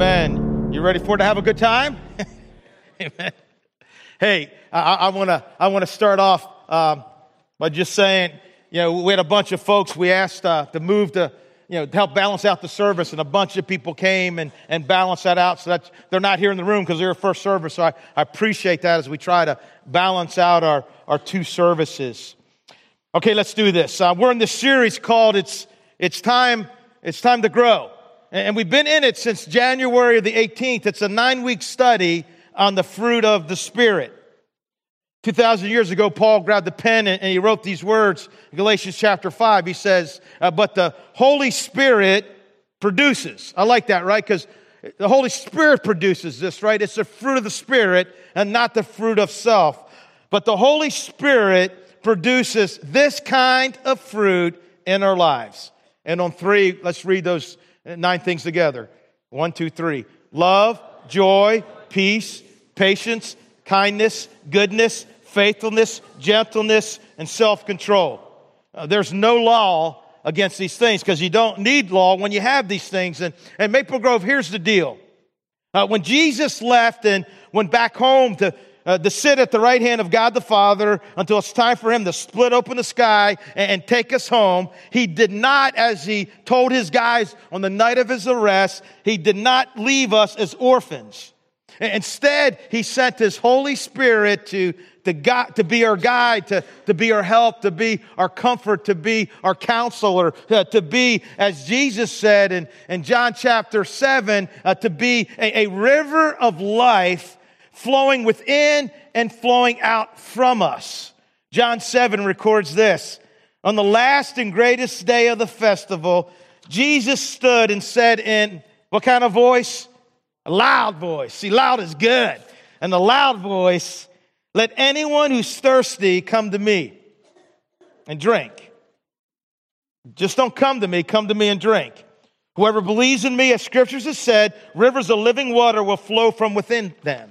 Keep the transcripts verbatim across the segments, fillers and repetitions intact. Amen. You ready for it to have a good time? Amen. Hey, I want to I want to start off um, by just saying, you know, we had a bunch of folks we asked uh, to move to, you know, to help balance out the service, and a bunch of people came and, and balanced that out. So that's, they're not here in the room because they're first service. So I, I appreciate that as we try to balance out our, our two services. Okay, let's do this. Uh, we're in this series called "It's It's Time It's Time to Grow," and we've been in it since January the eighteenth. It's a nine-week study on the fruit of the Spirit. two thousand years ago, Paul grabbed the pen and he wrote these words, Galatians chapter five. He says, uh, but the Holy Spirit produces. I like that, right? Because the Holy Spirit produces this, right? It's the fruit of the Spirit and not the fruit of self. But the Holy Spirit produces this kind of fruit in our lives. And on three, let's read those nine things together. One, two, three. Love, joy, peace, patience, kindness, goodness, faithfulness, gentleness, and self-control. Uh, there's no law against these things because you don't need law when you have these things. And, and Maple Grove, here's the deal. Uh, when Jesus left and went back home to, uh, to sit at the right hand of God the Father until it's time for him to split open the sky and, and take us home, he did not, as he told his guys on the night of his arrest, he did not leave us as orphans. Instead, he sent his Holy Spirit to, to, God, to be our guide, to, to be our help, to be our comfort, to be our counselor, uh, to be, as Jesus said in, in John chapter seven, uh, to be a, a river of life flowing within and flowing out from us. John seven records this. On the last and greatest day of the festival, Jesus stood and said in what kind of voice? A loud voice. See, loud is good. And the loud voice, let anyone who's thirsty come to me and drink. Just don't come to me, come to me and drink. Whoever believes in me, as scriptures has said, rivers of living water will flow from within them.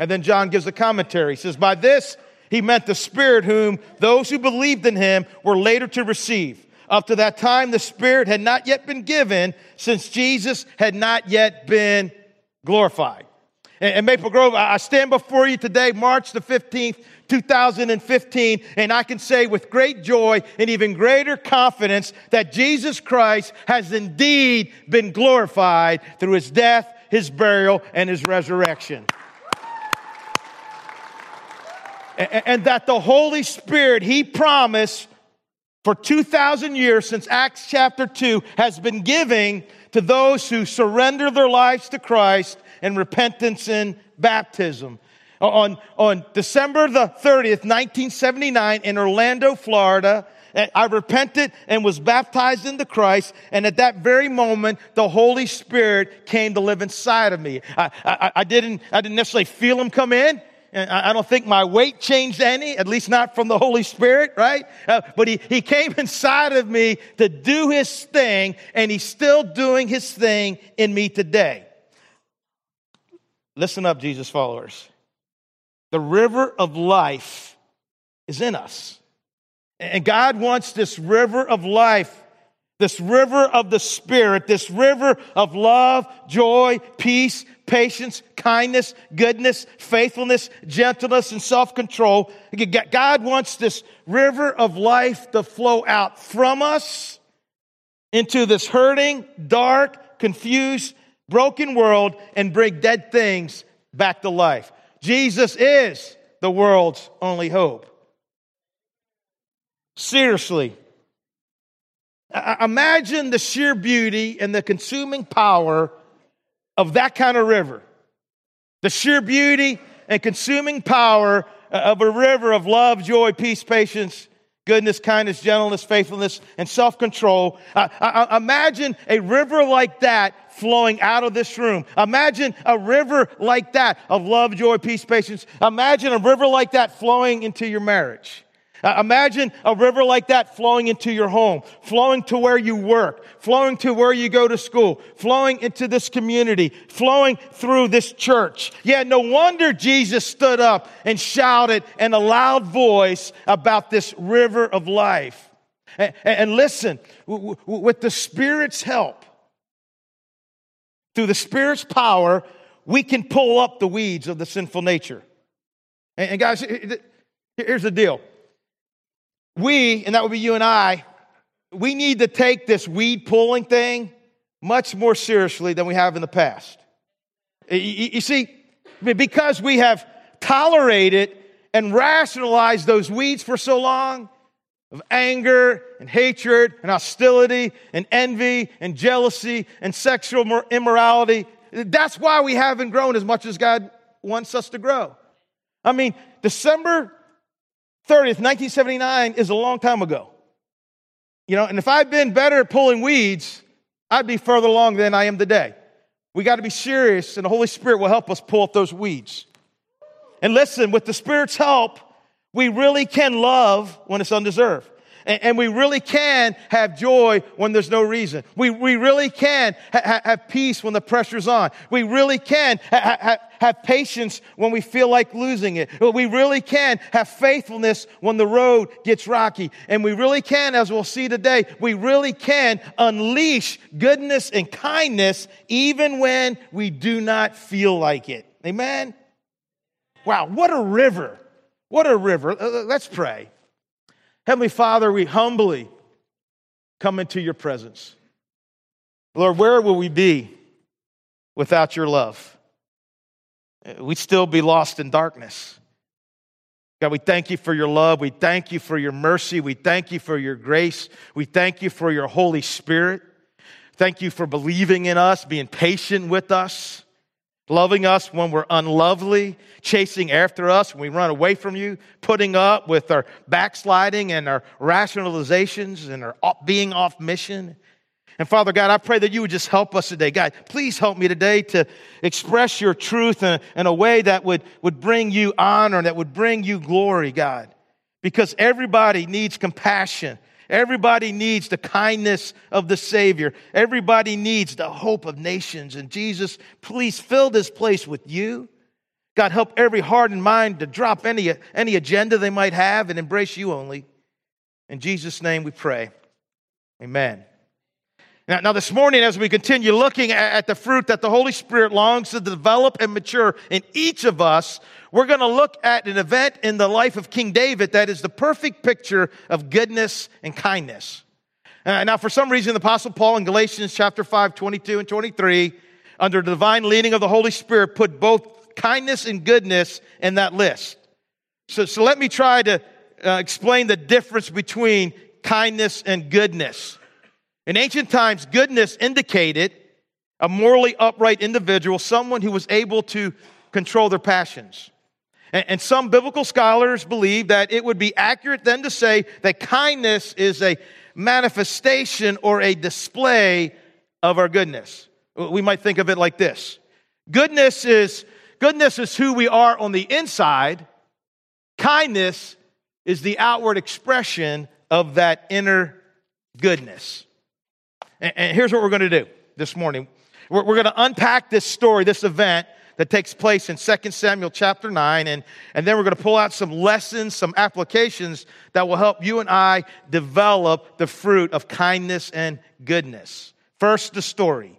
And then John gives a commentary. He says, by this he meant the Spirit whom those who believed in him were later to receive. Up to that time, the Spirit had not yet been given since Jesus had not yet been glorified. And Maple Grove, I stand before you today, March the fifteenth, two thousand fifteen, and I can say with great joy and even greater confidence that Jesus Christ has indeed been glorified through his death, his burial, and his resurrection. And that the Holy Spirit, he promised for two thousand years since Acts chapter two, has been giving to those who surrender their lives to Christ in repentance and baptism. On, on December the thirtieth, nineteen seventy-nine, in Orlando, Florida, I repented and was baptized into Christ, and at that very moment, the Holy Spirit came to live inside of me. I, I, I didn't I didn't necessarily feel him come in. I don't think my weight changed any, at least not from the Holy Spirit, right? Uh, but he, he came inside of me to do his thing, and he's still doing his thing in me today. Listen up, Jesus followers. The river of life is in us. And God wants this river of life, this river of the Spirit, this river of love, joy, peace, patience, kindness, goodness, faithfulness, gentleness, and self-control. God wants this river of life to flow out from us into this hurting, dark, confused, broken world and bring dead things back to life. Jesus is the world's only hope. Seriously, imagine the sheer beauty and the consuming power of that kind of river, the sheer beauty and consuming power of a river of love, joy, peace, patience, goodness, kindness, gentleness, faithfulness, and self-control. I, I, imagine a river like that flowing out of this room. Imagine a river like that of love, joy, peace, patience. Imagine a river like that flowing into your marriage. Imagine a river like that flowing into your home, flowing to where you work, flowing to where you go to school, flowing into this community, flowing through this church. Yeah, no wonder Jesus stood up and shouted in a loud voice about this river of life. And listen, with the Spirit's help, Through the Spirit's power, we can pull up the weeds of the sinful nature. And guys, here's the deal. We, and that would be you and I, we need to take this weed pulling thing much more seriously than we have in the past. You see, because we have tolerated and rationalized those weeds for so long, of anger and hatred and hostility and envy and jealousy and sexual immorality, that's why we haven't grown as much as God wants us to grow. I mean, December thirtieth, nineteen seventy-nine is a long time ago. You know, and if I'd been better at pulling weeds, I'd be further along than I am today. We got to be serious, and the Holy Spirit will help us pull up those weeds. And listen, with the Spirit's help, we really can love when it's undeserved. And, and we really can have joy when there's no reason. We, we really can ha- have peace when the pressure's on. We really can ha- ha- have patience when we feel like losing it. We really can have faithfulness when the road gets rocky. And we really can, as we'll see today, we really can unleash goodness and kindness even when we do not feel like it. Amen? Wow, what a river. What a river. Let's pray. Heavenly Father, we humbly come into your presence. Lord, where will we be without your love? We'd still be lost in darkness. God, we thank you for your love. We thank you for your mercy. We thank you for your grace. We thank you for your Holy Spirit. Thank you for believing in us, being patient with us, loving us when we're unlovely, chasing after us when we run away from you, putting up with our backsliding and our rationalizations and our being off mission. And Father God, I pray that you would just help us today. God, please help me today to express your truth in a, in a way that would, would bring you honor and that would bring you glory, God. Because everybody needs compassion. Everybody needs the kindness of the Savior. Everybody needs the hope of nations. And Jesus, please fill this place with you. God, help every heart and mind to drop any, any agenda they might have and embrace you only. In Jesus' name we pray. Amen. Now, now this morning, as we continue looking at, at the fruit that the Holy Spirit longs to develop and mature in each of us, we're going to look at an event in the life of King David that is the perfect picture of goodness and kindness. Uh, now, for some reason, the Apostle Paul in Galatians chapter five, twenty-two and twenty-three, under the divine leading of the Holy Spirit, put both kindness and goodness in that list. So, so let me try to uh, explain the difference between kindness and goodness. In ancient times, goodness indicated a morally upright individual, someone who was able to control their passions. And some biblical scholars believe that it would be accurate then to say that kindness is a manifestation or a display of our goodness. We might think of it like this. Goodness is, goodness is who we are on the inside. Kindness is the outward expression of that inner goodness. And here's what we're going to do this morning. We're going to unpack this story, this event, that takes place in Second Samuel chapter nine, and, and then we're going to pull out some lessons, some applications that will help you and I develop the fruit of kindness and goodness. First, the story.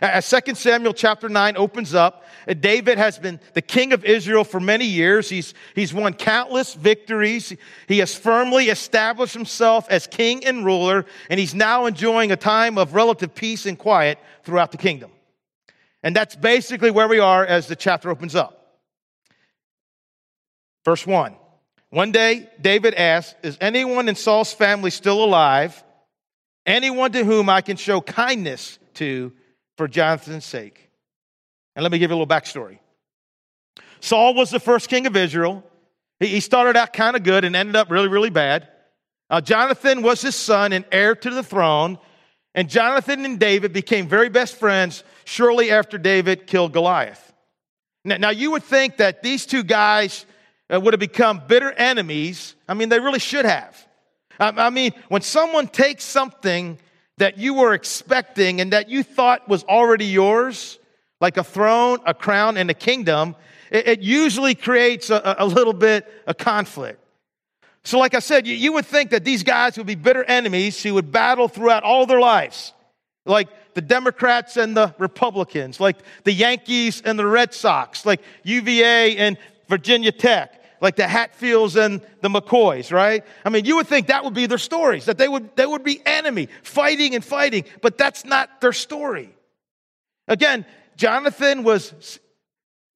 As Second Samuel chapter nine opens up, David has been the king of Israel for many years. He's, he's won countless victories. He has firmly established himself as king and ruler, and he's now enjoying a time of relative peace and quiet throughout the kingdom. And that's basically where we are as the chapter opens up. Verse one. One day, David asked, "Is anyone in Saul's family still alive? Anyone to whom I can show kindness to for Jonathan's sake?" And let me give you a little backstory. Saul was the first king of Israel. He started out kind of good and ended up really, really bad. Uh, Jonathan was his son and heir to the throne. And Jonathan and David became very best friends shortly after David killed Goliath. Now, now you would think that these two guys uh, would have become bitter enemies. I mean, they really should have. I, I mean, when someone takes something that you were expecting and that you thought was already yours, like a throne, a crown, and a kingdom, it, it usually creates a, a little bit of conflict. So like I said, you, you would think that these guys would be bitter enemies who would battle throughout all their lives. Like the Democrats and the Republicans, like the Yankees and the Red Sox, like U V A and Virginia Tech, like the Hatfields and the McCoys, right? I mean, you would think that would be their stories, that they would, they would be enemy, fighting and fighting, but that's not their story. Again, Jonathan was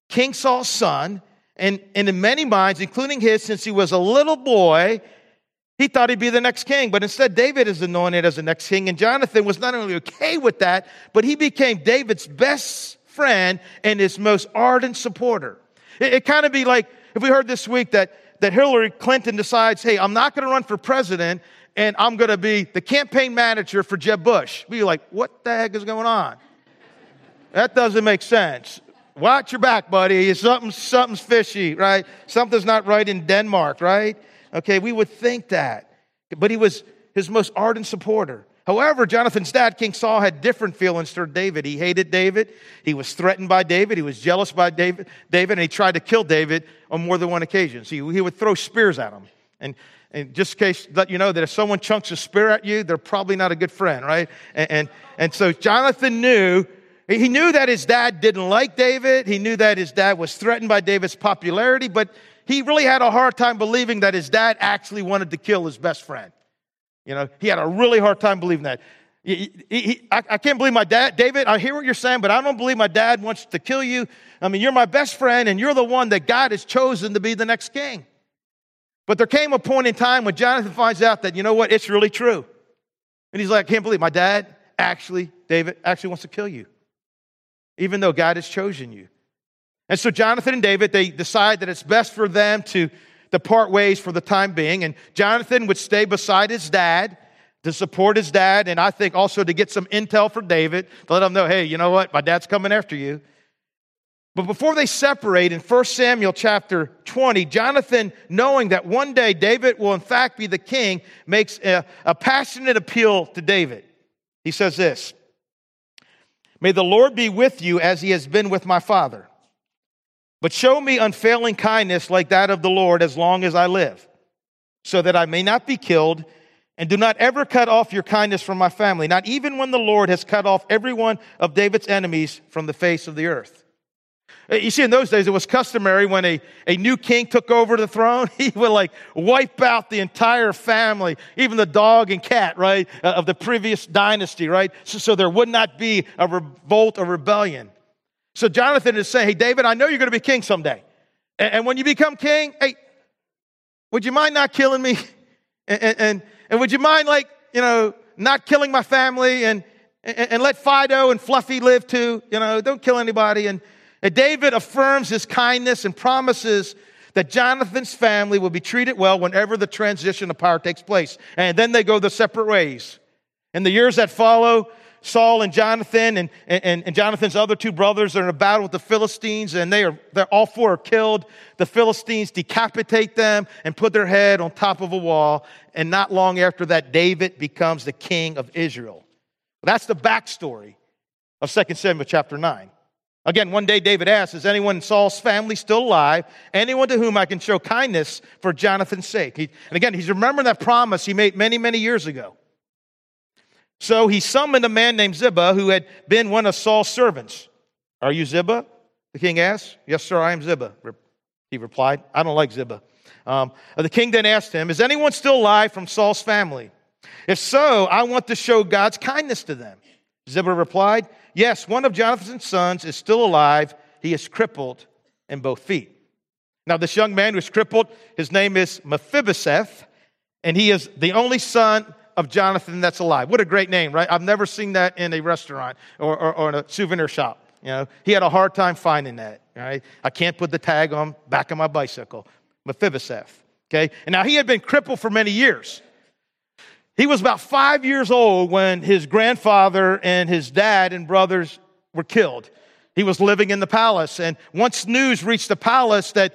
King Saul's son, and, and in many minds, including his, since he was a little boy, he thought he'd be the next king, but instead David is anointed as the next king, and Jonathan was not only okay with that, but he became David's best friend and his most ardent supporter. It, it kind of be like if we heard this week that, that Hillary Clinton decides, hey, I'm not going to run for president, and I'm going to be the campaign manager for Jeb Bush. We'd be like, what the heck is going on? That doesn't make sense. Watch your back, buddy. Something, something's fishy, right? Something's not right in Denmark, right? Okay, we would think that, but he was his most ardent supporter. However, Jonathan's dad, King Saul, had different feelings toward David. He hated David. He was threatened by David. He was jealous by David, David, and he tried to kill David on more than one occasion. So he, he would throw spears at him. And, and just in case, let you know that if someone chunks a spear at you, they're probably not a good friend, right? And, and, and so Jonathan knew, he knew that his dad didn't like David. He knew that his dad was threatened by David's popularity, but he really had a hard time believing that his dad actually wanted to kill his best friend. You know, he had a really hard time believing that. He, he, he, I, I can't believe my dad. David, I hear what you're saying, but I don't believe my dad wants to kill you. I mean, you're my best friend, and you're the one that God has chosen to be the next king. But there came a point in time when Jonathan finds out that, you know what, it's really true. And he's like, I can't believe my dad actually, David, actually wants to kill you, even though God has chosen you. And so Jonathan and David, they decide that it's best for them to depart ways for the time being. And Jonathan would stay beside his dad to support his dad, and I think also to get some intel for David, to let him know, hey, you know what? My dad's coming after you. But before they separate, in First Samuel chapter twenty, Jonathan, knowing that one day David will in fact be the king, makes a, a passionate appeal to David. He says this, "May the Lord be with you as he has been with my father. But show me unfailing kindness like that of the Lord as long as I live, so that I may not be killed, and do not ever cut off your kindness from my family, not even when the Lord has cut off every one of David's enemies from the face of the earth." You see, in those days, it was customary when a, a new king took over the throne, he would like wipe out the entire family, even the dog and cat, right, of the previous dynasty, right? So, so there would not be a revolt or rebellion. So Jonathan is saying, hey, David, I know you're going to be king someday. And, and when you become king, hey, would you mind not killing me? And, and, and would you mind, like, you know, not killing my family? And, and, and let Fido and Fluffy live too. You know, don't kill anybody. And, and David affirms his kindness and promises that Jonathan's family will be treated well whenever the transition of power takes place. And then they go their separate ways. In the years that follow, Saul and Jonathan and, and, and Jonathan's other two brothers are in a battle with the Philistines, and they are they're all four are killed. The Philistines decapitate them and put their head on top of a wall. And not long after that, David becomes the king of Israel. That's the backstory of Second Samuel chapter nine. Again, one day David asks, is anyone in Saul's family still alive? Anyone to whom I can show kindness for Jonathan's sake? He, and again, he's remembering that promise he made many, many years ago. So he summoned a man named Ziba who had been one of Saul's servants. Are you Ziba? The king asked. Yes, sir, I am Ziba, he replied. I don't like Ziba. Um, the king then asked him, is anyone still alive from Saul's family? If so, I want to show God's kindness to them. Ziba replied, yes, one of Jonathan's sons is still alive. He is crippled in both feet. Now, this young man who is crippled, his name is Mephibosheth, and he is the only son of Jonathan that's alive. What a great name, right? I've never seen that in a restaurant or, or, or in a souvenir shop. You know, he had a hard time finding that, right? I can't put the tag on back of my bicycle. Mephibosheth, okay? And now he had been crippled for many years. He was about five years old when his grandfather and his dad and brothers were killed. He was living in the palace, and once news reached the palace that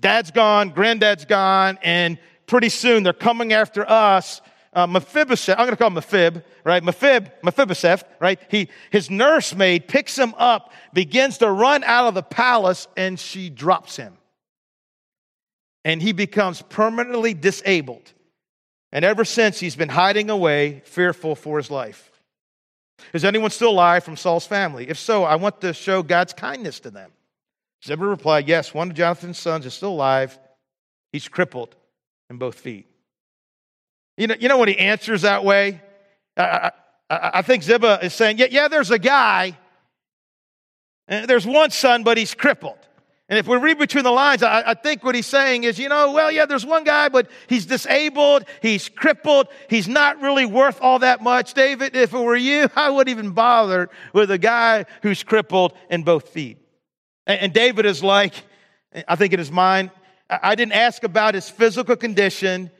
dad's gone, granddad's gone, and pretty soon they're coming after us, Uh, Mephibosheth, I'm going to call him Mephib, right? Mephib, Mephibosheth, right? He, his nursemaid picks him up, begins to run out of the palace, and she drops him. And he becomes permanently disabled. And ever since, he's been hiding away, fearful for his life. Is anyone still alive from Saul's family? If so, I want to show God's kindness to them. Ziba replied, yes, one of Jonathan's sons is still alive. He's crippled in both feet. You know, you know when he answers that way? I, I, I think Ziba is saying, yeah, yeah, there's a guy. And there's one son, but he's crippled. And if we read between the lines, I, I think what he's saying is, you know, well, yeah, there's one guy, but he's disabled, he's crippled, he's not really worth all that much. David, if it were you, I wouldn't even bother with a guy who's crippled in both feet. And, and David is like, I think in his mind, I, I didn't ask about his physical condition.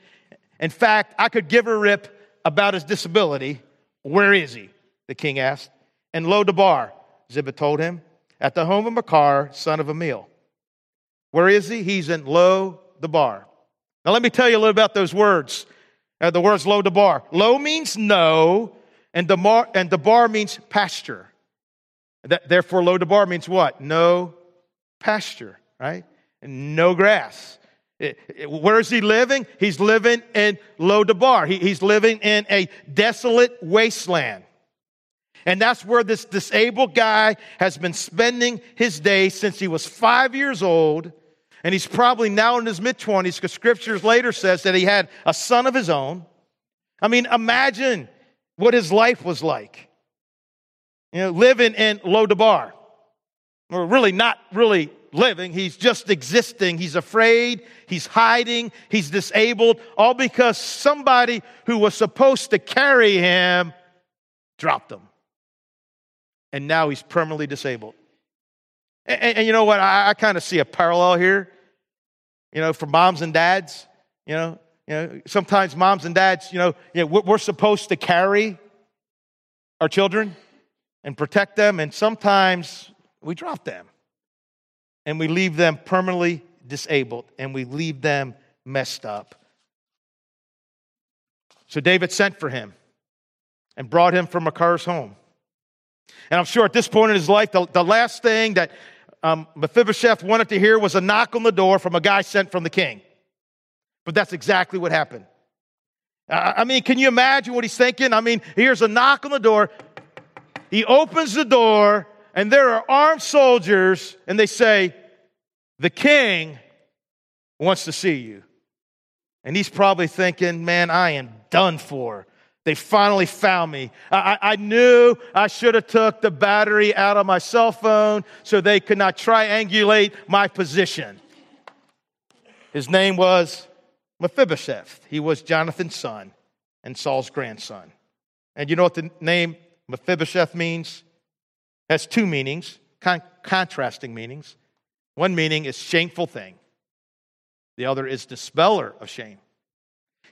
In fact, I could give a rip about his disability. Where is he? The king asked. And Lo Debar, Ziba told him, at the home of Makar, son of Emil. Where is he? He's in Lo Debar. Now let me tell you a little about those words. Uh, the words Lo Debar. Lo means no, and Debar, and Debar means pasture. That, therefore, Lo Debar means what? No pasture, right? And no grass. It, it, where is he living? He's living in Lo Debar. He, he's living in a desolate wasteland. And that's where this disabled guy has been spending his days since he was five years old. And he's probably now in his mid-twenties because Scripture later says that he had a son of his own. I mean, imagine what his life was like. You know, living in Lo Debar. Or really not really living. He's just existing. He's afraid. He's hiding. He's disabled. All because somebody who was supposed to carry him dropped him. And now he's permanently disabled. And, and, and you know what? I, I kind of see a parallel here. You know, for moms and dads. You know, you know. Sometimes moms and dads, you know, you know, we're supposed to carry our children and protect them. And sometimes we drop them. And we leave them permanently disabled. And we leave them messed up. So David sent for him and brought him from Makar's home. And I'm sure at this point in his life, the, the last thing that um, Mephibosheth wanted to hear was a knock on the door from a guy sent from the king. But that's exactly what happened. Uh, I mean, can you imagine what he's thinking? I mean, here's a knock on the door. He opens the door, and there are armed soldiers, and they say, the king wants to see you. And he's probably thinking, man, I am done for. They finally found me. I, I knew I should have took the battery out of my cell phone so they could not triangulate my position. His name was Mephibosheth. He was Jonathan's son and Saul's grandson. And you know what the name Mephibosheth means? It has two meanings, con- contrasting meanings. One meaning is shameful thing. The other is dispeller of shame.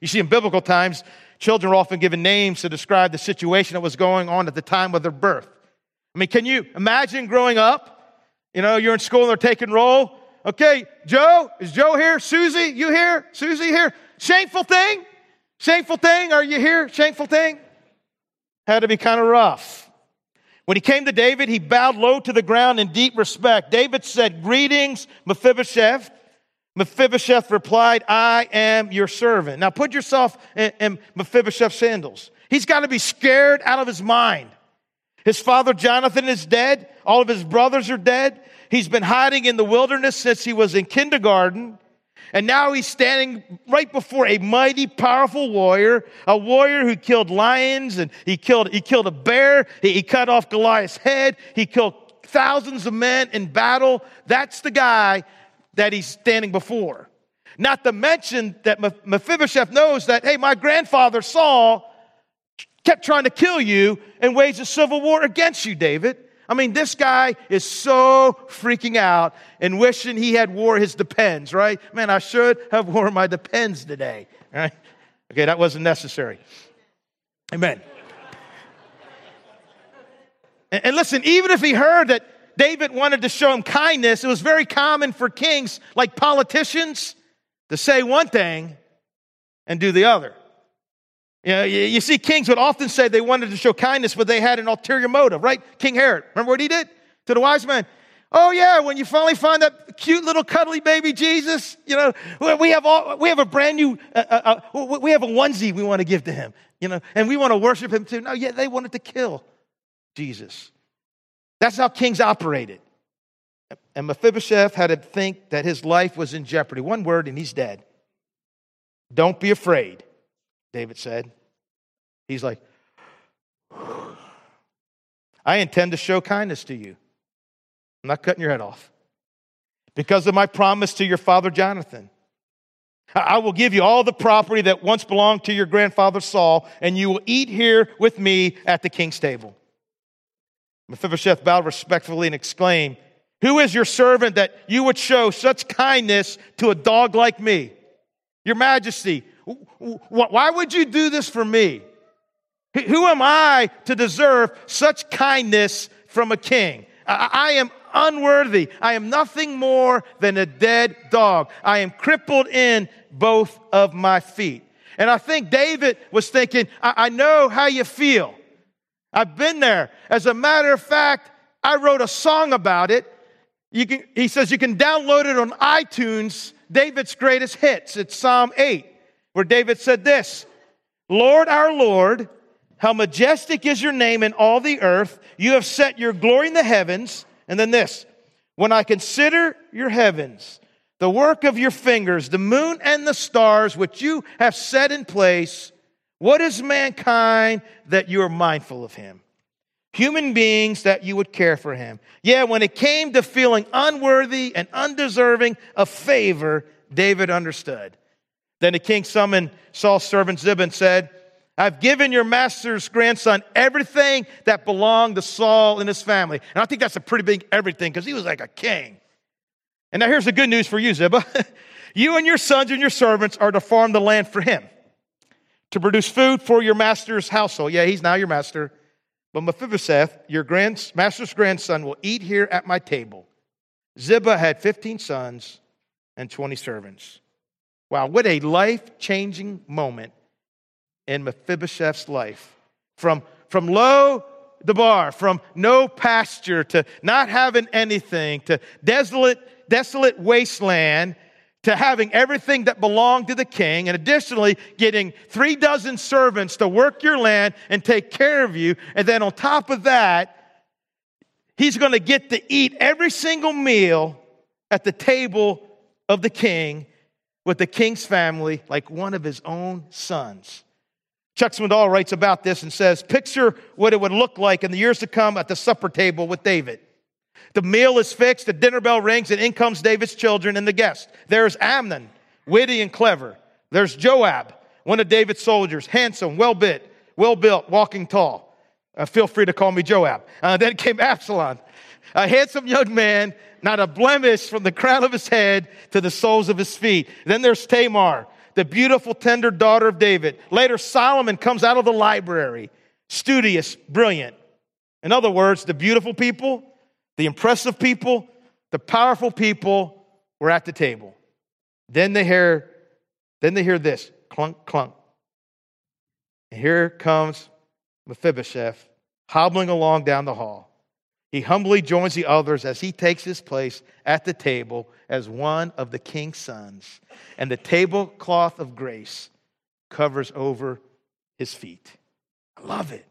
You see, in biblical times, children were often given names to describe the situation that was going on at the time of their birth. I mean, can you imagine growing up? You know, you're in school and they're taking roll. Okay, Joe, is Joe here? Susie, you here? Susie here? Shameful thing? Shameful thing? Are you here? Shameful thing? Had to be kind of rough. When he came to David, he bowed low to the ground in deep respect. David said, greetings, Mephibosheth. Mephibosheth replied, I am your servant. Now put yourself in, in Mephibosheth's sandals. He's got to be scared out of his mind. His father Jonathan is dead. All of his brothers are dead. He's been hiding in the wilderness since he was in kindergarten. And now he's standing right before a mighty, powerful warrior, a warrior who killed lions and he killed, he killed a bear. He, he cut off Goliath's head. He killed thousands of men in battle. That's the guy that he's standing before. Not to mention that Mephibosheth knows that, hey, my grandfather Saul kept trying to kill you and waged a civil war against you, David. I mean, this guy is so freaking out and wishing he had wore his Depends, right? Man, I should have worn my Depends today, right? Okay, that wasn't necessary. Amen. and, and listen, even if he heard that David wanted to show him kindness, it was very common for kings, like politicians, to say one thing and do the other. You know, you see, kings would often say they wanted to show kindness, but they had an ulterior motive, right? King Herod, remember what he did to the wise men? Oh, yeah, when you finally find that cute little cuddly baby Jesus, you know, we have all, we have a brand new, uh, uh, uh, we have a onesie we want to give to him, you know, and we want to worship him too. No, yeah, they wanted to kill Jesus. That's how kings operated. And Mephibosheth had to think that his life was in jeopardy. One word and he's dead. Don't be afraid, David said. He's like, I intend to show kindness to you. I'm not cutting your head off. Because of my promise to your father Jonathan, I will give you all the property that once belonged to your grandfather Saul, and you will eat here with me at the king's table. Mephibosheth bowed respectfully and exclaimed, who is your servant that you would show such kindness to a dog like me? Your Majesty, why would you do this for me? Who am I to deserve such kindness from a king? I am unworthy. I am nothing more than a dead dog. I am crippled in both of my feet. And I think David was thinking, I, I know how you feel. I've been there. As a matter of fact, I wrote a song about it. You can, he says you can download it on iTunes, David's greatest hits. It's Psalm eight, where David said this, Lord, our Lord, how majestic is your name in all the earth. You have set your glory in the heavens. And then this, when I consider your heavens, the work of your fingers, the moon and the stars, which you have set in place, what is mankind that you are mindful of him? Human beings that you would care for him. Yeah, when it came to feeling unworthy and undeserving of favor, David understood. Then the king summoned Saul's servant Ziba and said, I've given your master's grandson everything that belonged to Saul and his family. And I think that's a pretty big everything because he was like a king. And now here's the good news for you, Ziba. You and your sons and your servants are to farm the land for him, to produce food for your master's household. Yeah, he's now your master. But Mephibosheth, your grand, master's grandson, will eat here at my table. Ziba had fifteen sons and twenty servants. Wow, what a life-changing moment in Mephibosheth's life. From, from Lo Debar, from no pasture to not having anything, to desolate, desolate wasteland, to having everything that belonged to the king, and additionally getting three dozen servants to work your land and take care of you. And then on top of that, he's going to get to eat every single meal at the table of the king with the king's family like one of his own sons. Chuck Swindoll writes about this and says, picture what it would look like in the years to come at the supper table with David. The meal is fixed, the dinner bell rings, and in comes David's children and the guests. There's Amnon, witty and clever. There's Joab, one of David's soldiers, handsome, well-bit, well-built, walking tall. Uh, feel free to call me Joab. Uh, then came Absalom, a handsome young man, not a blemish from the crown of his head to the soles of his feet. Then there's Tamar, the beautiful, tender daughter of David. Later, Solomon comes out of the library, studious, brilliant. In other words, the beautiful people, the impressive people, the powerful people were at the table. Then they hear, then they hear this, clunk, clunk. And here comes Mephibosheth hobbling along down the hall. He humbly joins the others as he takes his place at the table as one of the king's sons. And the tablecloth of grace covers over his feet. I love it.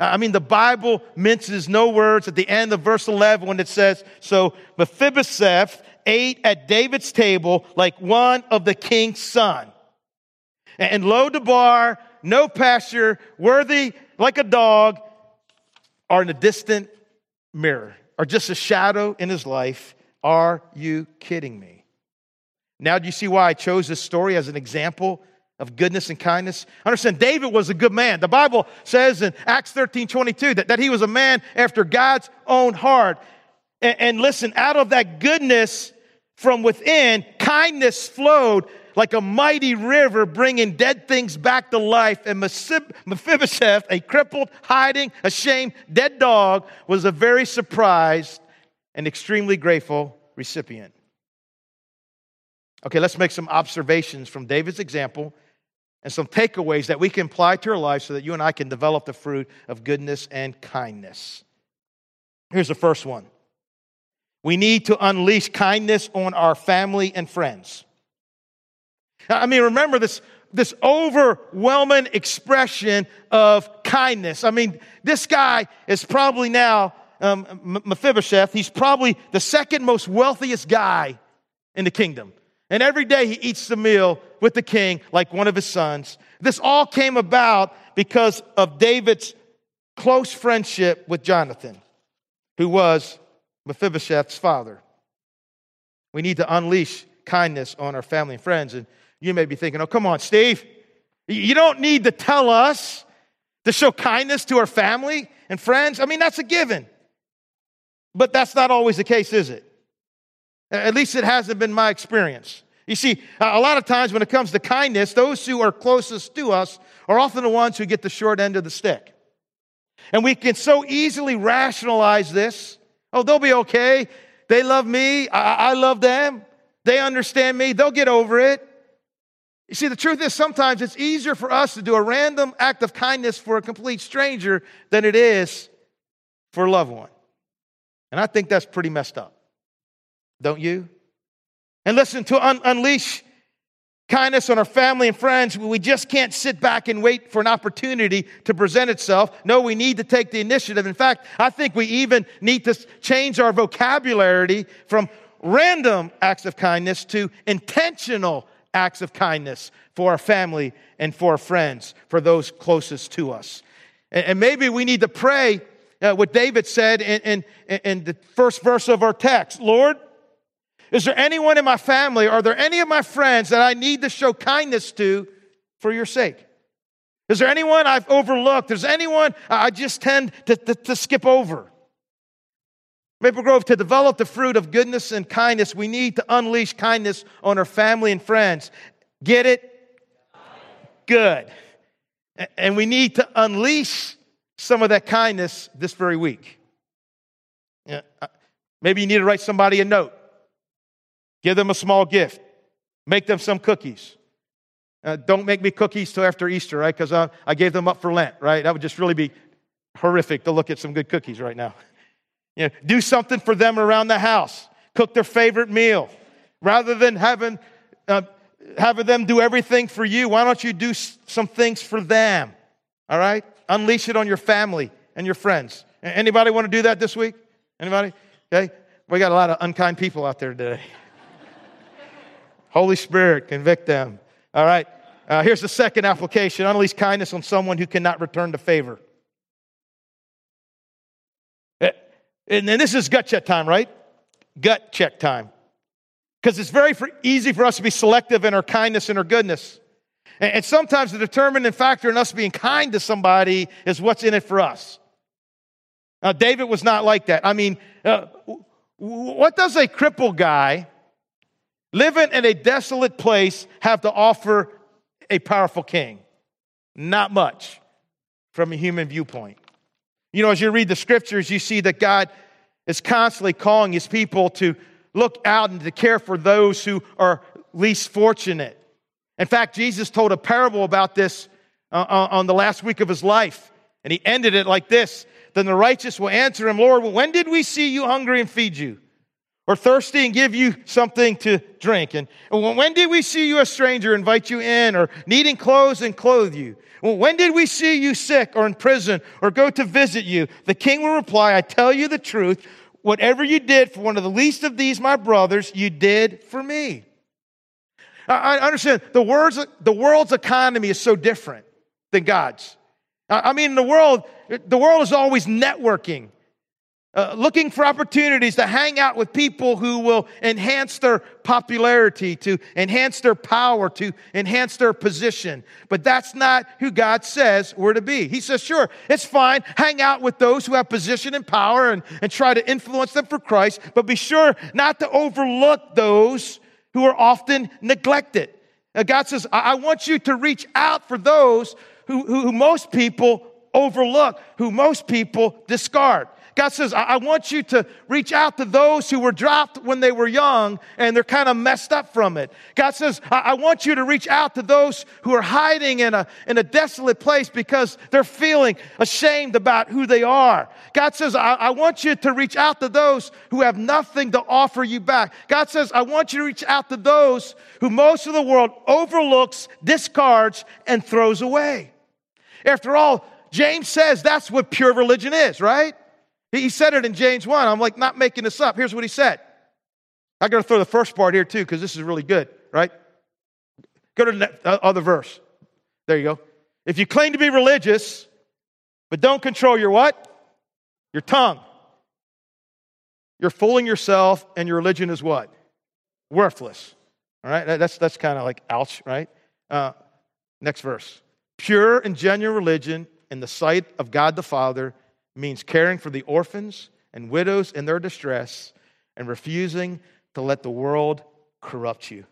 I mean, the Bible minces no words at the end of verse eleven when it says, so Mephibosheth ate at David's table like one of the king's son. And Lo Debar, no pasture, worthy like a dog, are in a distant mirror, or just a shadow in his life. Are you kidding me? Now do you see why I chose this story as an example of goodness and kindness? Understand, David was a good man. The Bible says in Acts thirteen twenty-two that, that he was a man after God's own heart. And, and listen, out of that goodness from within, kindness flowed like a mighty river, bringing dead things back to life. And Mephibosheth, a crippled, hiding, ashamed, dead dog, was a very surprised and extremely grateful recipient. Okay, let's make some observations from David's example and some takeaways that we can apply to our lives so that you and I can develop the fruit of goodness and kindness. Here's the first one. We need to unleash kindness on our family and friends. I mean, remember this this overwhelming expression of kindness. I mean, this guy is probably now, um, Mephibosheth, he's probably the second most wealthiest guy in the kingdom. And every day he eats the meal with the king like one of his sons. This all came about because of David's close friendship with Jonathan, who was Mephibosheth's father. We need to unleash kindness on our family and friends. And you may be thinking, oh, come on, Steve. You don't need to tell us to show kindness to our family and friends. I mean, that's a given. But that's not always the case, is it? At least it hasn't been my experience. You see, a lot of times when it comes to kindness, those who are closest to us are often the ones who get the short end of the stick. And we can so easily rationalize this. Oh, they'll be okay. They love me. I, I love them. They understand me. They'll get over it. You see, the truth is sometimes it's easier for us to do a random act of kindness for a complete stranger than it is for a loved one. And I think that's pretty messed up. Don't you? And listen, to un- unleash kindness on our family and friends, we just can't sit back and wait for an opportunity to present itself. No, we need to take the initiative. In fact, I think we even need to change our vocabulary from random acts of kindness to intentional acts of kindness for our family and for our friends, for those closest to us. And, and maybe we need to pray uh, what David said in, in, in the first verse of our text. Lord, is there anyone in my family? Are there any of my friends that I need to show kindness to for your sake? Is there anyone I've overlooked? Is there anyone I just tend to, to, to skip over? Maple Grove, to develop the fruit of goodness and kindness, we need to unleash kindness on our family and friends. Get it? Good. And we need to unleash some of that kindness this very week. Maybe you need to write somebody a note. Give them a small gift. Make them some cookies. Uh, don't make me cookies till after Easter, right? Because I, I gave them up for Lent, right? That would just really be horrific to look at some good cookies right now. You know, do something for them around the house. Cook their favorite meal. Rather than having, uh, having them do everything for you, why don't you do some things for them, all right? Unleash it on your family and your friends. Anybody want to do that this week? Anybody? Okay. We got a lot of unkind people out there today. Holy Spirit, convict them. All right, uh, here's the second application. Unleash kindness on someone who cannot return the favor. And then this is gut check time, right? Gut check time. Because it's very for, easy for us to be selective in our kindness and our goodness. And, and sometimes the determining factor in us being kind to somebody is what's in it for us. Now, David was not like that. I mean, uh, what does a crippled guy living in a desolate place have to offer a powerful king? Not much from a human viewpoint. You know, as you read the scriptures, you see that God is constantly calling his people to look out and to care for those who are least fortunate. In fact, Jesus told a parable about this uh, on the last week of his life, and he ended it like this. Then the righteous will answer him, Lord, when did we see you hungry and feed you? Or thirsty and give you something to drink? And when did we see you a stranger, invite you in? Or needing clothes and clothe you? When did we see you sick or in prison or go to visit you? The king will reply, I tell you the truth, whatever you did for one of the least of these, my brothers, you did for me. I understand the words, the world's economy is so different than God's. I mean, the world, the world is always networking. Uh, looking for opportunities to hang out with people who will enhance their popularity, to enhance their power, to enhance their position. But that's not who God says we're to be. He says, sure, it's fine. Hang out with those who have position and power and, and try to influence them for Christ, but be sure not to overlook those who are often neglected. Uh, God says, I-, I want you to reach out for those who, who, who most people overlook, who most people discard. God says, I, I want you to reach out to those who were dropped when they were young and they're kind of messed up from it. God says, I, I want you to reach out to those who are hiding in a, in a desolate place because they're feeling ashamed about who they are. God says, I, I want you to reach out to those who have nothing to offer you back. God says, I want you to reach out to those who most of the world overlooks, discards, and throws away. After all, James says that's what pure religion is, right? He said it in James one. I'm like not making this up. Here's what he said. I got to throw the first part here too because this is really good, right? Go to the other verse. There you go. If you claim to be religious, but don't control your what? Your tongue. You're fooling yourself, and your religion is what? Worthless. All right? That's, that's kind of like ouch, right? Uh, next verse. Pure and genuine religion in the sight of God the Father means caring for the orphans and widows in their distress and refusing to let the world corrupt you.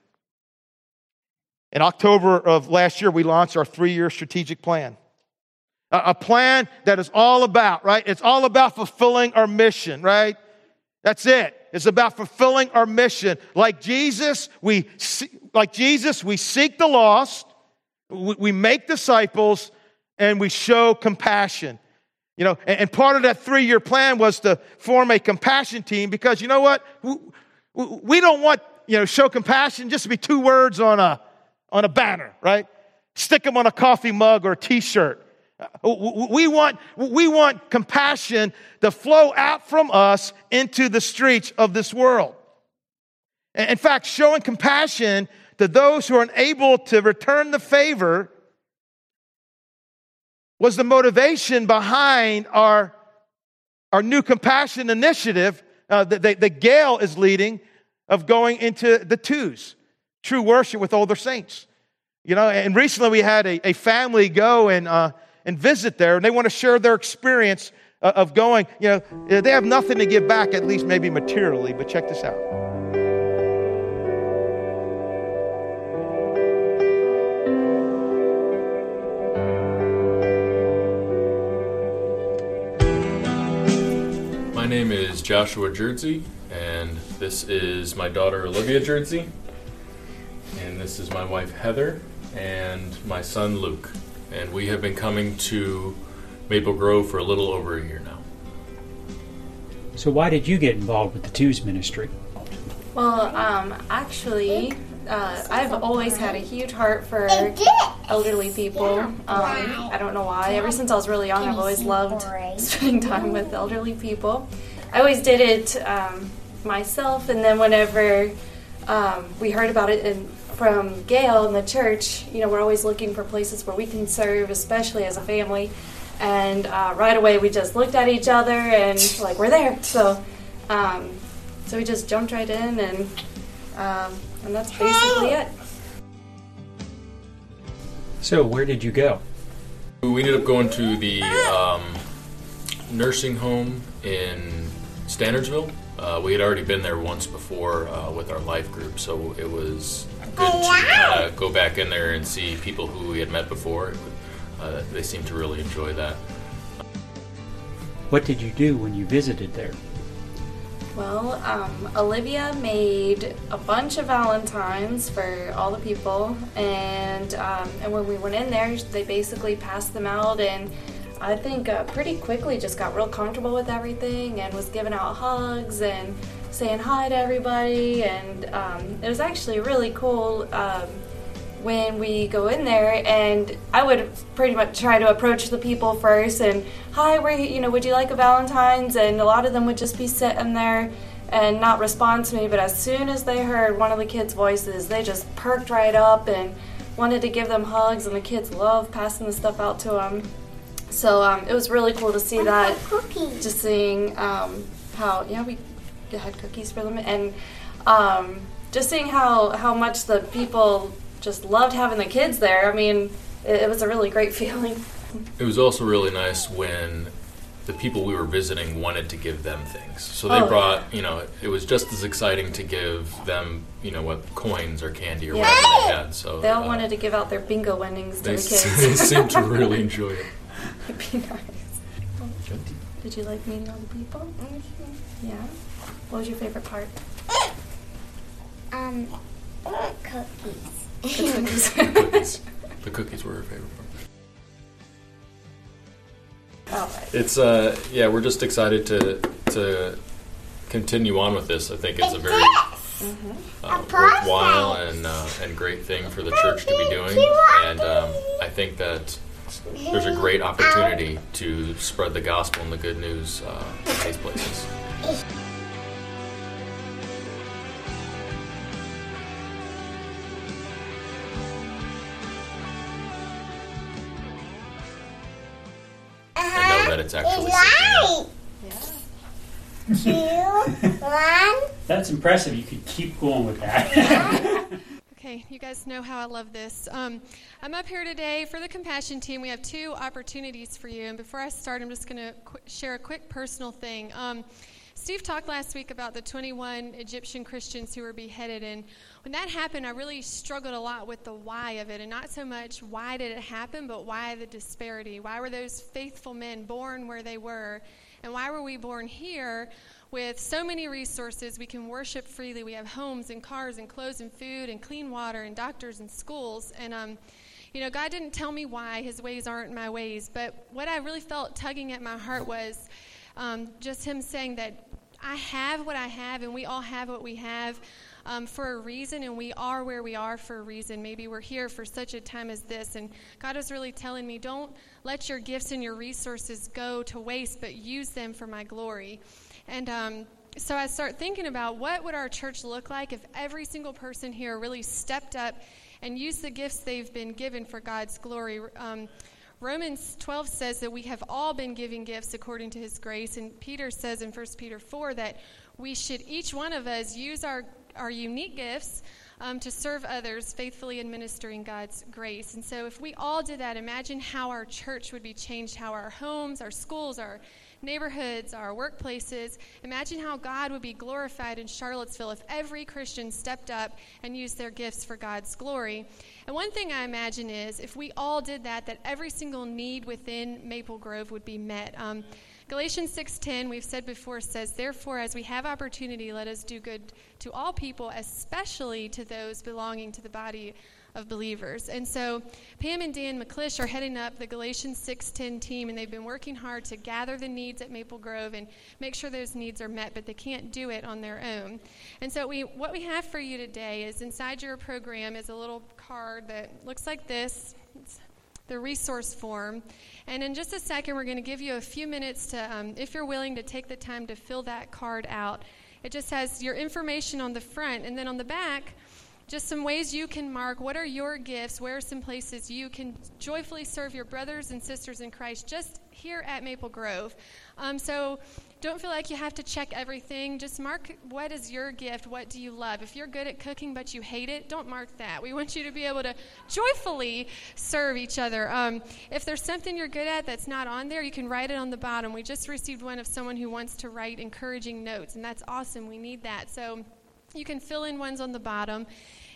In October of last year, we launched our three-year strategic plan. A plan that is all about, right? It's all about fulfilling our mission, right? That's it. It's about fulfilling our mission. Like Jesus, we like Jesus, we seek the lost, we make disciples, and we show compassion. You know, and part of that three-year plan was to form a compassion team because you know what? We don't want, you know, show compassion just to be two words on a on a banner, right? Stick them on a coffee mug or a t-shirt. We want, we want compassion to flow out from us into the streets of this world. In fact, showing compassion to those who are unable to return the favor was the motivation behind our, our new compassion initiative uh, that, that, that Gail is leading of going into the twos, true worship with older saints. You know, and recently we had a, a family go and uh, and visit there, and they want to share their experience uh, of going. You know, they have nothing to give back, at least maybe materially, but check this out. My name is Joshua Jersey, and this is my daughter Olivia Jersey, and this is my wife Heather, and my son Luke, and we have been coming to Maple Grove for a little over a year now. So why did you get involved with the Twos Ministry? Well, um, actually, uh, I've always had a huge heart for elderly people. Um, I don't know why. Ever since I was really young, I've always loved spending time with elderly people. I always did it um, myself, and then whenever um, we heard about it in, from Gail in the church, you know, we're always looking for places where we can serve, especially as a family. And uh, right away, we just looked at each other and like, we're there. So, um, so we just jumped right in, and um, and that's basically it. So where did you go? We ended up going to the um, nursing home in Standardsville. Uh, we had already been there once before uh, with our life group, so it was good to uh, go back in there and see people who we had met before. Uh, they seemed to really enjoy that. What did you do when you visited there? Well, um, Olivia made a bunch of Valentines for all the people, and um, and when we went in there, they basically passed them out, and I think uh, pretty quickly just got real comfortable with everything and was giving out hugs and saying hi to everybody, and um, it was actually really cool um, when we go in there, and I would pretty much try to approach the people first and, hi, we're, you know, would you like a Valentine's? And a lot of them would just be sitting there and not respond to me, but as soon as they heard one of the kids' voices, they just perked right up and wanted to give them hugs, and the kids love passing the stuff out to them. So um, it was really cool to see that, just seeing um, how, yeah, we had cookies for them, and um, just seeing how, how much the people just loved having the kids there. I mean, it, it was a really great feeling. It was also really nice when the people we were visiting wanted to give them things. So they oh, brought, yeah. you know, it was just as exciting to give them, you know, what, coins or candy or yeah. whatever they had. So they all uh, wanted to give out their bingo winnings to the kids. They seemed to really enjoy it. It'd be nice. Did you like meeting all the people? Mm-hmm. Yeah. What was your favorite part? Um, cookies. The cookies. cookies. The cookies were her favorite part. Oh, right. It's uh, yeah, we're just excited to to continue on with this. I think it's a very uh, worthwhile and uh, and great thing for the church to be doing, and um, I think that there's a great opportunity to spread the gospel and the good news uh, in these places. It's actually light. Yeah. Two, one. That's impressive. You could keep going with that. Okay, you guys know how I love this. Um, I'm up here today for the Compassion Team. We have two opportunities for you. And before I start, I'm just going to qu- share a quick personal thing. Um, Steve talked last week about the twenty-one Egyptian Christians who were beheaded, and when that happened, I really struggled a lot with the why of it, and not so much why did it happen, but why the disparity? Why were those faithful men born where they were, and why were we born here with so many resources? We can worship freely. We have homes and cars and clothes and food and clean water and doctors and schools, and um, you know, God didn't tell me why. His ways aren't my ways, but what I really felt tugging at my heart was Um, just him saying that I have what I have, and we all have what we have um, for a reason, and we are where we are for a reason. Maybe we're here for such a time as this, and God was really telling me, don't let your gifts and your resources go to waste, but use them for my glory. And um, so I start thinking about what would our church look like if every single person here really stepped up and used the gifts they've been given for God's glory. Um Romans twelve says that we have all been given gifts according to his grace, and Peter says in First Peter four that we should, each one of us, use our, our unique gifts um, to serve others, faithfully administering God's grace. And so if we all did that, imagine how our church would be changed, how our homes, our schools, our neighborhoods, our workplaces. Imagine how God would be glorified in Charlottesville if every Christian stepped up and used their gifts for God's glory. And one thing I imagine is if we all did that, that every single need within Maple Grove would be met. Um, Galatians six ten, we've said before, says, therefore, as we have opportunity, let us do good to all people, especially to those belonging to the body of believers. And so Pam and Dan McClish are heading up the Galatians six ten team, and they've been working hard to gather the needs at Maple Grove and make sure those needs are met, but they can't do it on their own. And so we, what we have for you today is inside your program is a little card that looks like this. It's the resource form. And in just a second, we're going to give you a few minutes to, um, if you're willing to take the time to fill that card out. It just has your information on the front, and then on the back, just some ways you can mark what are your gifts, where are some places you can joyfully serve your brothers and sisters in Christ just here at Maple Grove. Um, so don't feel like you have to check everything. Just mark what is your gift, what do you love. If you're good at cooking but you hate it, don't mark that. We want you to be able to joyfully serve each other. Um, if there's something you're good at that's not on there, you can write it on the bottom. We just received one of someone who wants to write encouraging notes, and that's awesome. We need that. So you can fill in ones on the bottom.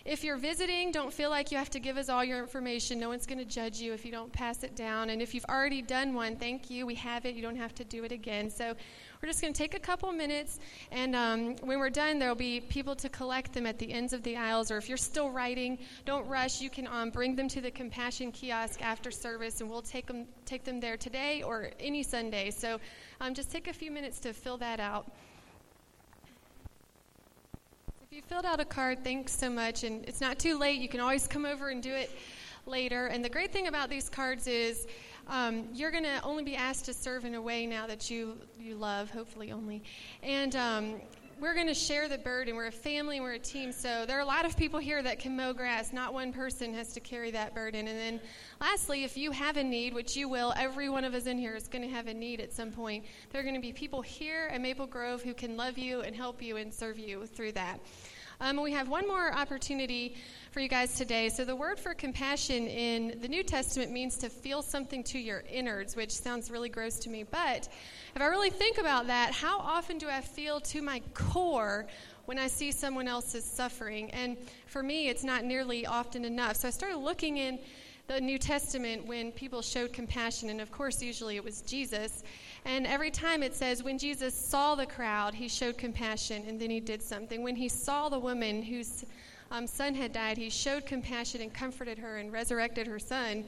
If you're visiting, don't feel like you have to give us all your information. No one's going to judge you if you don't pass it down. And if you've already done one, thank you. We have it. You don't have to do it again. So we're just going to take a couple minutes, and um, when we're done, there will be people to collect them at the ends of the aisles, or if you're still writing, don't rush. You can um, bring them to the Compassion Kiosk after service, and we'll take them, take them there today or any Sunday. So um, just take a few minutes to fill that out. If you filled out a card, thanks so much, and it's not too late. You can always come over and do it later. And the great thing about these cards is um, you're going to only be asked to serve in a way now that you, you love, hopefully only. And um, we're going to share the burden. We're a family, and we're a team, so there are a lot of people here that can mow grass. Not one person has to carry that burden. And then lastly, if you have a need, which you will, every one of us in here is going to have a need at some point. There are going to be people here at Maple Grove who can love you and help you and serve you through that. Um, we have one more opportunity for you guys today. So the word for compassion in the New Testament means to feel something to your innards, which sounds really gross to me. But if I really think about that, how often do I feel to my core when I see someone else's suffering? And for me, it's not nearly often enough. So I started looking in the New Testament when people showed compassion, and of course, usually it was Jesus. And every time it says, when Jesus saw the crowd, he showed compassion, and then he did something. When he saw the woman whose um, son had died, he showed compassion and comforted her and resurrected her son.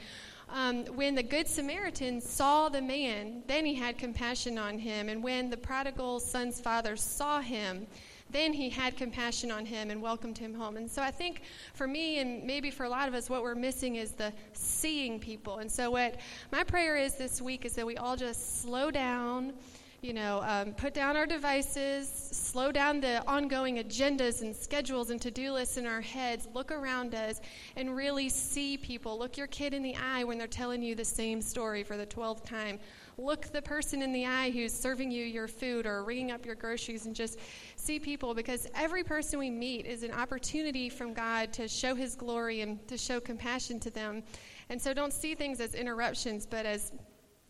Um, when the Good Samaritan saw the man, then he had compassion on him. And when the prodigal son's father saw him, then he had compassion on him and welcomed him home. And so I think for me, and maybe for a lot of us, what we're missing is the seeing people. And so what my prayer is this week is that we all just slow down, you know, um, put down our devices, slow down the ongoing agendas and schedules and to-do lists in our heads, look around us, and really see people. Look your kid in the eye when they're telling you the same story for the twelfth time. Look the person in the eye who's serving you your food or ringing up your groceries, and just see people, because every person we meet is an opportunity from God to show his glory and to show compassion to them. And so don't see things as interruptions, but as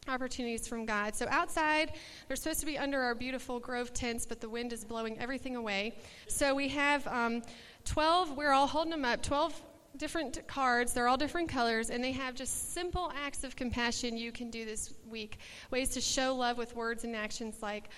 opportunities from God. So outside, they're supposed to be under our beautiful Grove tents, but the wind is blowing everything away. So we have um, twelve, we're all holding them up, twelve different cards. They're all different colors, and they have just simple acts of compassion you can do this week, ways to show love with words and actions, like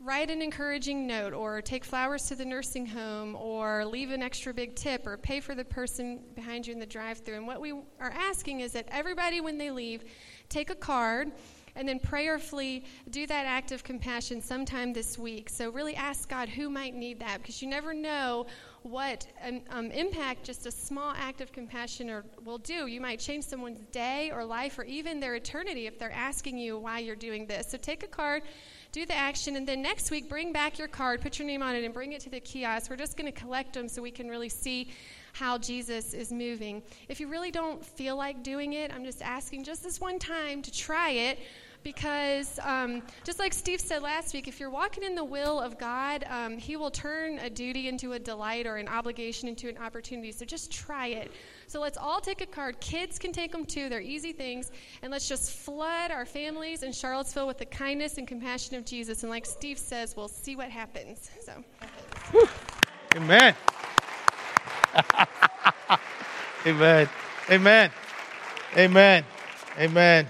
write an encouraging note, or take flowers to the nursing home, or leave an extra big tip, or pay for the person behind you in the drive-thru. And what we are asking is that everybody, when they leave, take a card and then prayerfully do that act of compassion sometime this week. So really ask God who might need that, because you never know what an um, impact just a small act of compassion or, will do. You might change someone's day or life or even their eternity if they're asking you why you're doing this. So take a card, do the action, and then next week bring back your card, put your name on it, and bring it to the kiosk. We're just going to collect them so we can really see how Jesus is moving. If you really don't feel like doing it, I'm just asking just this one time to try it, because um, just like Steve said last week, if you're walking in the will of God, um, he will turn a duty into a delight or an obligation into an opportunity. So just try it. So let's all take a card. Kids can take them too. They're easy things. And let's just flood our families in Charlottesville with the kindness and compassion of Jesus. And like Steve says, we'll see what happens. So. Woo. Amen. Amen. Amen. Amen. Amen.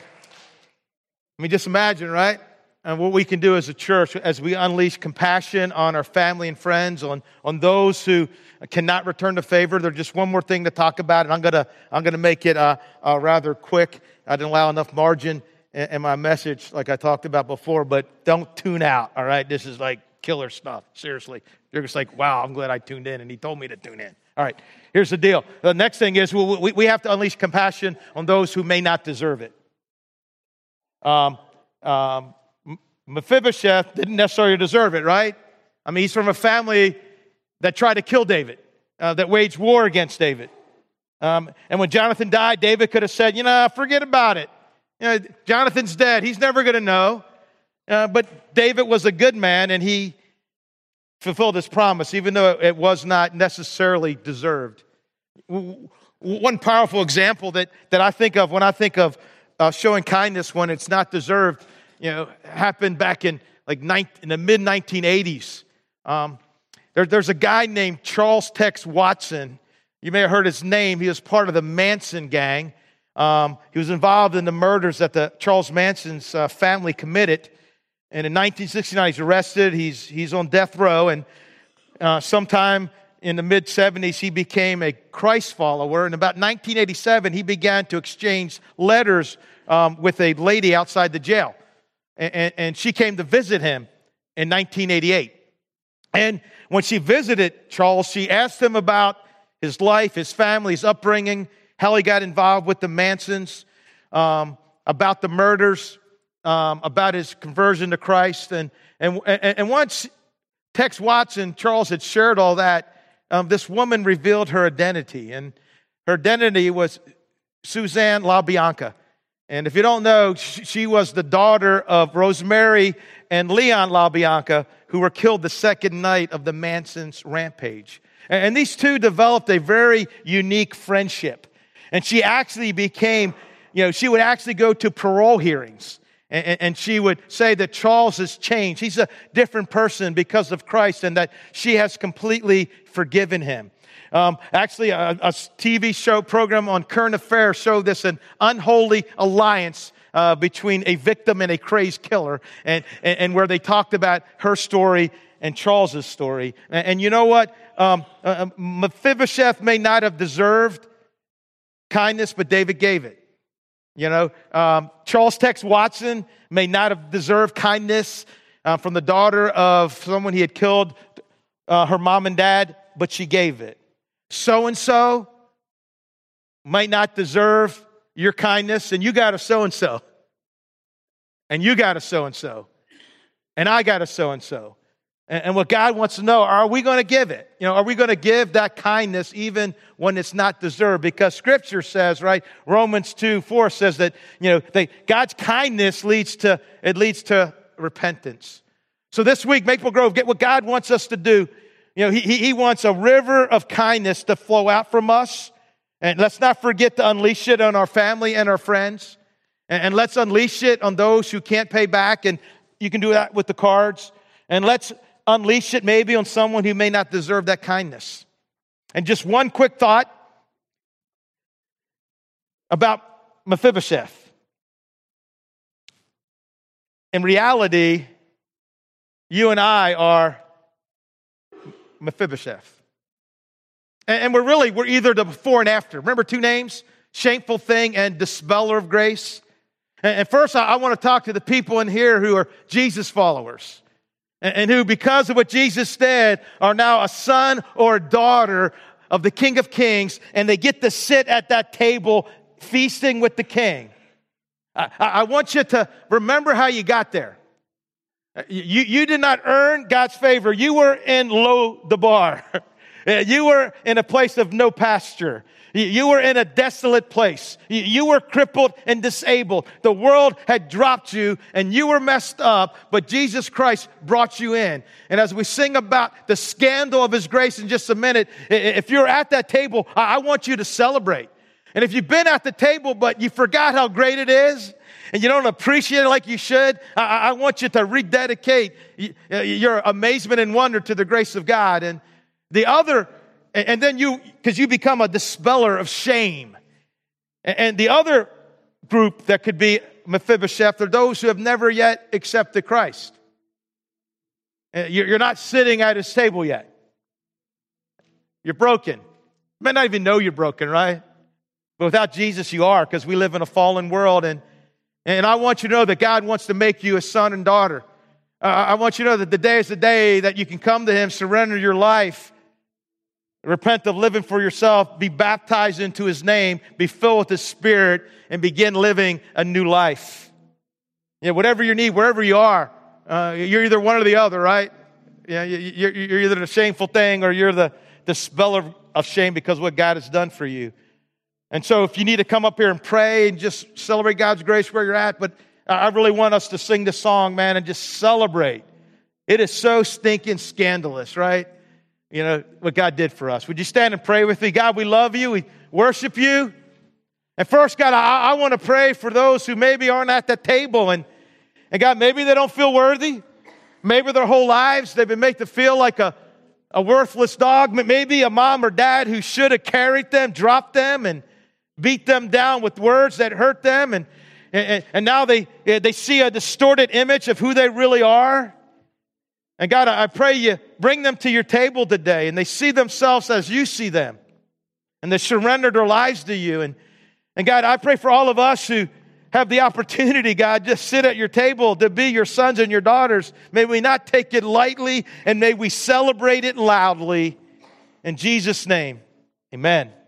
I mean, just imagine, right? And what we can do as a church as we unleash compassion on our family and friends, on, on those who cannot return the favor. There's just one more thing to talk about, and I'm gonna I'm gonna make it uh, uh, rather quick. I didn't allow enough margin in, in my message, like I talked about before. But don't tune out, all right? This is like killer stuff. Seriously, you're just like, wow, I'm glad I tuned in, and he told me to tune in. All right, here's the deal. The next thing is we we, we have to unleash compassion on those who may not deserve it. Um, um, Mephibosheth didn't necessarily deserve it, right? I mean, he's from a family that tried to kill David, uh, that waged war against David. Um, and when Jonathan died, David could have said, you know, forget about it. You know, Jonathan's dead. He's never going to know. Uh, but David was a good man, and he fulfilled his promise, even though it was not necessarily deserved. One powerful example that, that I think of when I think of Uh, showing kindness when it's not deserved, you know, happened back in like nineteen, in the mid nineteen eighties. Um, there, there's a guy named Charles Tex Watson. You may have heard his name. He was part of the Manson gang. Um, he was involved in the murders that the Charles Manson's uh, family committed. And in nineteen sixty-nine, he's arrested. He's he's on death row. And uh, sometime in the mid-seventies, he became a Christ follower. And about nineteen eighty-seven, he began to exchange letters um, with a lady outside the jail. And, and, and she came to visit him in nineteen eighty-eight. And when she visited Charles, she asked him about his life, his family, his upbringing, how he got involved with the Mansons, um, about the murders, um, about his conversion to Christ. And, and, and once Tex Watson, Charles, had shared all that, Um, this woman revealed her identity, and her identity was Suzanne LaBianca. And if you don't know, she, she was the daughter of Rosemary and Leon LaBianca, who were killed the second night of the Manson's rampage. And, and these two developed a very unique friendship. And she actually became, you know, she would actually go to parole hearings. And she would say that Charles has changed. He's a different person because of Christ, and that she has completely forgiven him. Um, actually, a, a T V show program on current affairs showed this, an unholy alliance uh, between a victim and a crazed killer, and, and, and where they talked about her story and Charles's story. And, and you know what? Um, uh, Mephibosheth may not have deserved kindness, but David gave it. You know, um, Charles Tex Watson may not have deserved kindness uh, from the daughter of someone he had killed, uh, her mom and dad, but she gave it. So-and-so might not deserve your kindness, and you got a so-and-so, and you got a so-and-so, and I got a so-and-so. And what God wants to know, are we going to give it? You know, are we going to give that kindness even when it's not deserved? Because Scripture says, right, Romans two four says that, you know, they, God's kindness leads to, it leads to repentance. So this week, Maple Grove, get what God wants us to do. You know, he, he wants a river of kindness to flow out from us. And let's not forget to unleash it on our family and our friends. And, and let's unleash it on those who can't pay back. And you can do that with the cards. And let's unleash it maybe on someone who may not deserve that kindness. And just one quick thought about Mephibosheth. In reality, you and I are Mephibosheth. And we're really, we're either the before and after. Remember two names? Shameful Thing and Dispeller of Grace. And first, I want to talk to the people in here who are Jesus followers, and who, because of what Jesus said, are now a son or a daughter of the King of Kings, and they get to sit at that table feasting with the King. I, I want you to remember how you got there. You, you did not earn God's favor. You were in Lo Debar. You were in a place of no pasture. You were in a desolate place. You were crippled and disabled. The world had dropped you and you were messed up, but Jesus Christ brought you in. And as we sing about the scandal of His grace in just a minute, if you're at that table, I want you to celebrate. And if you've been at the table, but you forgot how great it is, and you don't appreciate it like you should, I, I want you to rededicate your amazement and wonder to the grace of God. And the other, and then you, because you become a dispeller of shame. And the other group that could be Mephibosheth are those who have never yet accepted Christ. You're not sitting at His table yet. You're broken. You may not even know you're broken, right? But without Jesus, you are, because we live in a fallen world. And, and I want you to know that God wants to make you a son and daughter. Uh, I want you to know that the day is the day that you can come to Him, surrender your life, repent of living for yourself, be baptized into His name, be filled with His Spirit, and begin living a new life. You know, whatever your need, wherever you are, uh, you're either one or the other, right? Yeah, you know, you're, you're either the shameful thing or you're the, the dispeller of shame because of what God has done for you. And so if you need to come up here and pray and just celebrate God's grace where you're at, but I really want us to sing this song, man, and just celebrate. It is so stinking scandalous, right? You know, what God did for us. Would you stand and pray with me? God, we love you. We worship you. And first, God, I, I want to pray for those who maybe aren't at the table. And, and God, maybe they don't feel worthy. Maybe their whole lives they've been made to feel like a, a worthless dog. Maybe a mom or dad who should have carried them, dropped them, and beat them down with words that hurt them, and, and, and now they, they see a distorted image of who they really are. And God, I pray you bring them to your table today, and they see themselves as you see them, and they surrender their lives to you. And, and God, I pray for all of us who have the opportunity, God, just sit at your table to be your sons and your daughters. May we not take it lightly, and may we celebrate it loudly. In Jesus' name, amen.